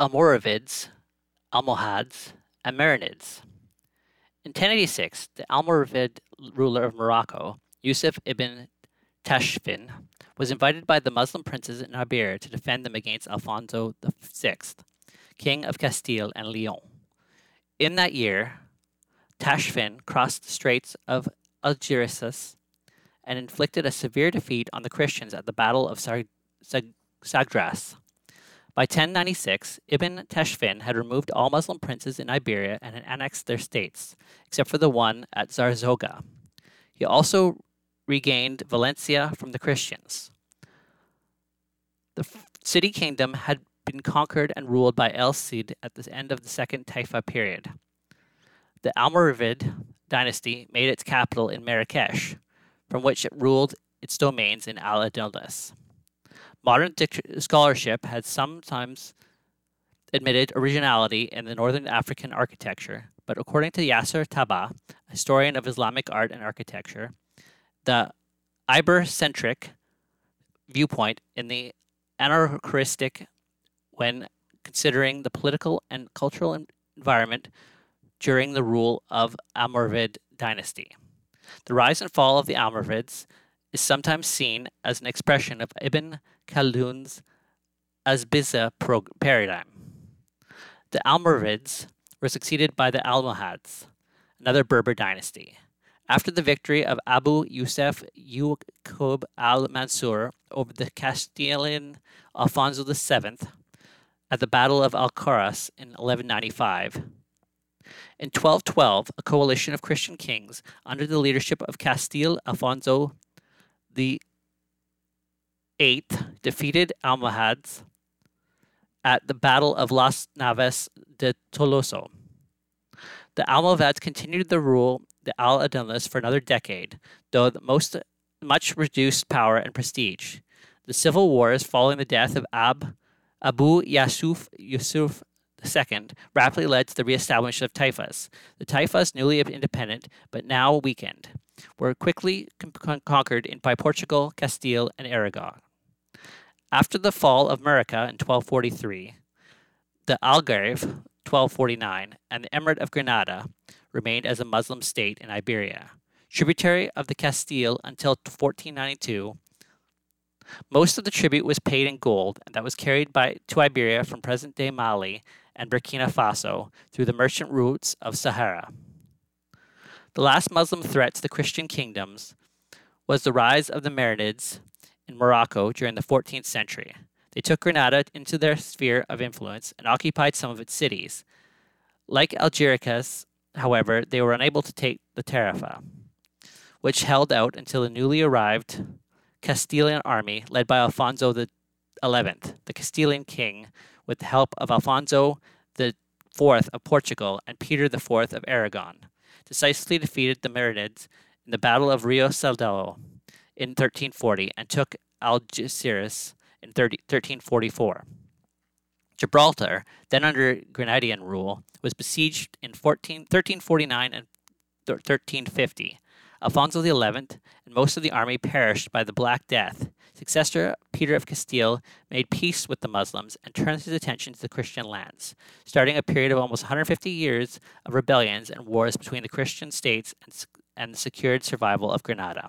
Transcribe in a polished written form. Almoravids, Almohads, and Marinids. In 1086, the Almoravid ruler of Morocco, Yusuf ibn Tashfin, was invited by the Muslim princes in Iberia to defend them against Alfonso VI, king of Castile and Leon. In that year, Tashfin crossed the straits of Algeciras and inflicted a severe defeat on the Christians at the Battle of Sagrajas. By 1096, Ibn Tashfin had removed all Muslim princes in Iberia and had annexed their states, except for the one at Zarzoga. He also regained Valencia from the Christians. The city kingdom had been conquered and ruled by El Cid at the end of the second Taifa period. The Almoravid dynasty made its capital in Marrakesh, from which it ruled its domains in Al-Andalus. Modern scholarship has sometimes admitted originality in the northern African architecture, but according to Yasser Taba, a historian of Islamic art and architecture, the Iber-centric viewpoint in the anachronistic when considering the political and cultural environment during the rule of Almoravid dynasty. The rise and fall of the Almoravids is sometimes seen as an expression of Ibn Khaldun's Azbiza paradigm. The Almoravids were succeeded by the Almohads, another Berber dynasty. After the victory of Abu Yusuf Yaqub al-Mansur over the Castilian Alfonso VII at the Battle of Alcaraz in 1195, in 1212, a coalition of Christian kings under the leadership of Castile Alfonso VIII defeated Almohads at the Battle of Las Navas de Tolosa. The Almohads continued to rule the Al-Andalus for another decade, though much reduced power and prestige. The civil wars following the death of Abu Yusuf II rapidly led to the reestablishment of Taifas. The Taifas, newly independent but now weakened, were quickly conquered by Portugal, Castile, and Aragon. After the fall of Merica in 1243, the Algarve, 1249, and the Emirate of Granada remained as a Muslim state in Iberia, tributary of the Castile until 1492. Most of the tribute was paid in gold, and that was carried to Iberia from present-day Mali and Burkina Faso through the merchant routes of Sahara. The last Muslim threat to the Christian kingdoms was the rise of the Marinids in Morocco during the 14th century. They took Granada into their sphere of influence and occupied some of its cities. Like Algeciras, however, they were unable to take the Tarifa, which held out until the newly arrived Castilian army led by Alfonso XI, the Castilian king, with the help of Alfonso IV of Portugal and Peter IV of Aragon, decisively defeated the Marinids in the Battle of Rio Salado in 1340 and took Algeciras in 1344. Gibraltar, then under Granadian rule, was besieged in 1349 and 1350. Alfonso XI and most of the army perished by the Black Death. Successor Peter of Castile made peace with the Muslims and turned his attention to the Christian lands, starting a period of almost 150 years of rebellions and wars between the Christian states and the secured survival of Granada.